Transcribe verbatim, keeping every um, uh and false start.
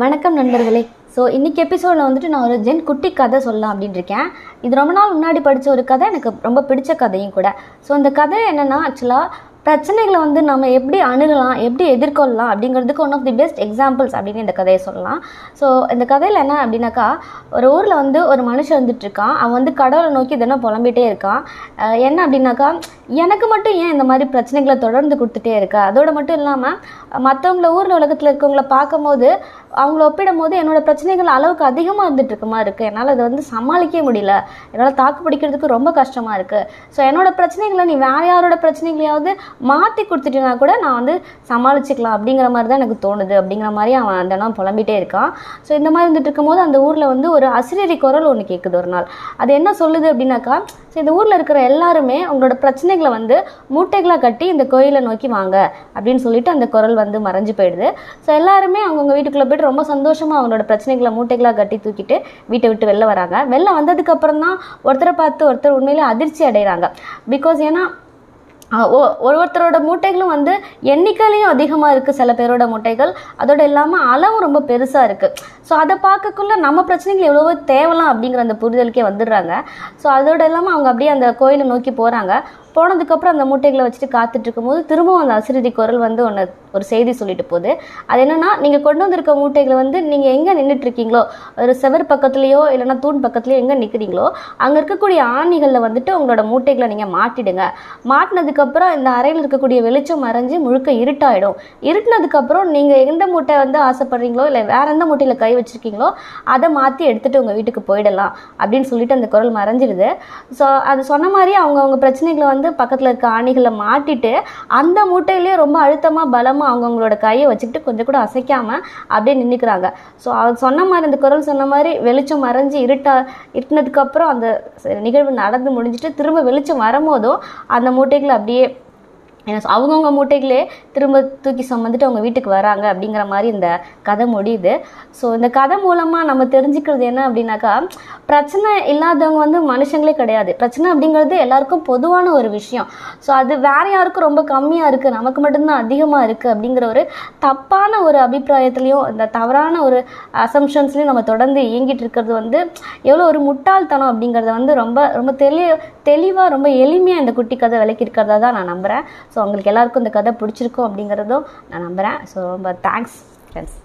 வணக்கம் நண்பர்களே. ஸோ இன்றைக்கி எபிசோடில் வந்துட்டு நான் ஒரு ஜென் குட்டி கதை சொல்லலாம் அப்படின்னு இருக்கேன். இது ரொம்ப நாள் முன்னாடி படித்த ஒரு கதை, எனக்கு ரொம்ப பிடிச்ச கதையும் கூட. ஸோ இந்த கதை என்னென்னா, ஆக்சுவலாக பிரச்சனைகளை வந்து நம்ம எப்படி அணுகலாம், எப்படி எதிர்கொள்ளலாம் அப்படிங்கிறதுக்கு one of the best examples அப்படின்னு இந்த கதையை சொல்லலாம். ஸோ இந்த கதையில் என்ன அப்படின்னாக்கா, ஒரு ஊரில் வந்து ஒரு மனுஷன் வந்துட்டுருக்கான். அவன் வந்து கடவுளை நோக்கி இதென்னா புலம்பிகிட்டே இருக்கான். என்ன அப்படின்னாக்கா, எனக்கு மட்டும் ஏன் இந்த மாதிரி பிரச்சனைகளை தொடர்ந்து கொடுத்துட்டே இருக்கா? அதோடு மட்டும் இல்லாமல் மற்றவங்கள ஊரில் உலகத்தில் இருக்கவங்கள பார்க்கும்போது, அவங்கள ஒப்பிடும் போது என்னோடய பிரச்சனைகள் அளவுக்கு அதிகமாக இருந்துகிட்டு இருக்க மாதிரி இருக்குது. என்னால் அதை வந்து சமாளிக்க முடியல, என்னால் தாக்கு பிடிக்கிறதுக்கு ரொம்ப கஷ்டமாக இருக்குது. ஸோ என்னோடய பிரச்சனைகளை நீ வேறு யாரோட பிரச்சனைகளையாவது மாற்றி கொடுத்துட்டேன்னா கூட நான் வந்து சமாளிச்சுக்கலாம் அப்படிங்கிற மாதிரி தான் எனக்கு தோணுது அப்படிங்கிற மாதிரி அவன் அந்த இடம் புலம்பிகிட்டே இருக்கான். ஸோ இந்த மாதிரி இருந்துகிட்டு இருக்கும்போது அந்த ஊரில் வந்து ஒரு அசிரரி குரல் ஒன்று கேட்குது ஒரு நாள். அது என்ன சொல்லுது அப்படின்னாக்கா, ஸோ இந்த ஊரில் இருக்கிற எல்லாருமே அவங்களோட பிரச்சனைகள் வந்து மூட்டைகளாக கட்டி இந்த கோயிலை நோக்கி வாங்க அப்படின்னு சொல்லிட்டு அந்த குரல் வந்து மறைஞ்சு போயிடுது. ஸோ எல்லாருமே அவங்கவுங்க வீட்டுக்குள்ளே போய்ட்டு ரொம்ப சந்தோஷமாக அவங்களோட பிரச்சனைகளை மூட்டைகளாக கட்டி தூக்கிட்டு வீட்டை விட்டு வெளில வராங்க. வெளில வந்ததுக்கப்புறம் தான் ஒருத்தரை பார்த்து ஒருத்தர் உண்மையிலே அதிர்ச்சி அடைகிறாங்க. பிகாஸ் ஏன்னா ஒரு ஒருத்தரோட மூட்டைகளும் வந்து எண்ணிக்கையிலையும் அதிகமாக இருக்குது. சில பேரோட மூட்டைகள் அதோடு இல்லாமல் அளவும் ரொம்ப பெருசாக இருக்குது. ஸோ அதை பார்க்கக்குள்ள நம்ம பிரச்சனைகள் எவ்வளவோ தேவலாம் அப்படிங்கிற அந்த புரிதலுக்கே வந்துடுறாங்க. ஸோ அதோடு இல்லாமல் அவங்க அப்படியே அந்த கோயிலை நோக்கி போகிறாங்க. போனதுக்கப்புறம் அந்த மூட்டைகளை வச்சுட்டு காத்துட்டு இருக்கும்போது திரும்பவும் அந்த அசிரதி குரல் வந்து ஒன்று ஒரு செய்தி சொல்லிட்டு போகுது. அது என்னென்னா, நீங்கள் கொண்டு வந்திருக்க மூட்டைகளை வந்து நீங்கள் எங்கே நின்றுட்டுருக்கீங்களோ, ஒரு செவர் பக்கத்துலேயோ இல்லைன்னா தூண் பக்கத்துலையோ எங்கே நிற்கிறீங்களோ அங்கே இருக்கக்கூடிய ஆணிகளில் வந்துட்டு உங்களோட மூட்டைகளை நீங்கள் மாட்டிடுங்க. மாட்டினதுக்கப்புறம் இந்த அறையில் இருக்கக்கூடிய வெளிச்சம் மறைஞ்சு முழுக்க இருட்டாயிடும். இருட்டினதுக்கப்புறம் நீங்கள் எந்த மூட்டை வந்து ஆசைப்படுறீங்களோ இல்லை வேற எந்த மூட்டையில் கை வச்சுருக்கீங்களோ அதை மாற்றி எடுத்துகிட்டு உங்கள் வீட்டுக்கு போயிடலாம் அப்படின்னு சொல்லிட்டு அந்த குரல் மறைஞ்சிடுது. ஸோ அது சொன்ன மாதிரி அவங்கவுங்க பிரச்சனைகளை வந்து பக்கத்தில் இருக்க ஆணிகளை மாட்டிட்டு அந்த மூட்டையிலேயே ரொம்ப அழுத்தமாக பலமாக அவங்கவுங்களோட கையை வச்சுக்கிட்டு கொஞ்சம் கூட அசைக்காமல் அப்படியே நின்றுக்கிறாங்க. ஸோ அது சொன்ன மாதிரி அந்த குரல் சொன்ன மாதிரி வெளிச்சம் மறைஞ்சி இருட்டா இருட்டினதுக்கப்புறம் அந்த நிகழ்வு நடந்து முடிஞ்சிட்டு திரும்ப வெளிச்சம் வரும்போதும் அந்த மூட்டைகளை அப்படியே அவங்கவுங்க மூட்டைகளே திரும்ப தூக்கி சுமந்துட்டு அவங்க வீட்டுக்கு வராங்க அப்படிங்கிற மாதிரி இந்த கதை முடியுது. ஸோ இந்த கதை மூலமாக நம்ம தெரிஞ்சுக்கிறது என்ன அப்படின்னாக்கா, பிரச்சனை இல்லாதவங்க வந்து மனுஷங்களே கிடையாது. பிரச்சனை அப்படிங்கிறது எல்லாருக்கும் பொதுவான ஒரு விஷயம். ஸோ அது வேற யாருக்கும் ரொம்ப கம்மியாக இருக்குது, நமக்கு மட்டும்தான் அதிகமாக இருக்குது அப்படிங்கிற ஒரு தப்பான ஒரு அபிப்பிராயத்துலேயும் இந்த தவறான ஒரு அசம்ஷன்ஸ்லையும் நம்ம தொடர்ந்து இயங்கிட்டு இருக்கிறது வந்து எவ்வளோ ஒரு முட்டாள்தனம் அப்படிங்கிறத வந்து ரொம்ப ரொம்ப தெளி தெளிவாக ரொம்ப எளிமையாக இந்த குட்டி கதை விளக்கி இருக்கிறதா தான் நான் நம்புகிறேன். ஸோ உங்களுக்கு எல்லாருக்கும் இந்த கதை பிடிச்சிருக்கும் அப்படிங்கிறதும் நான் நம்புகிறேன். ஸோ ரொம்ப தேங்க்ஸ் ஃப்ரெண்ட்ஸ்.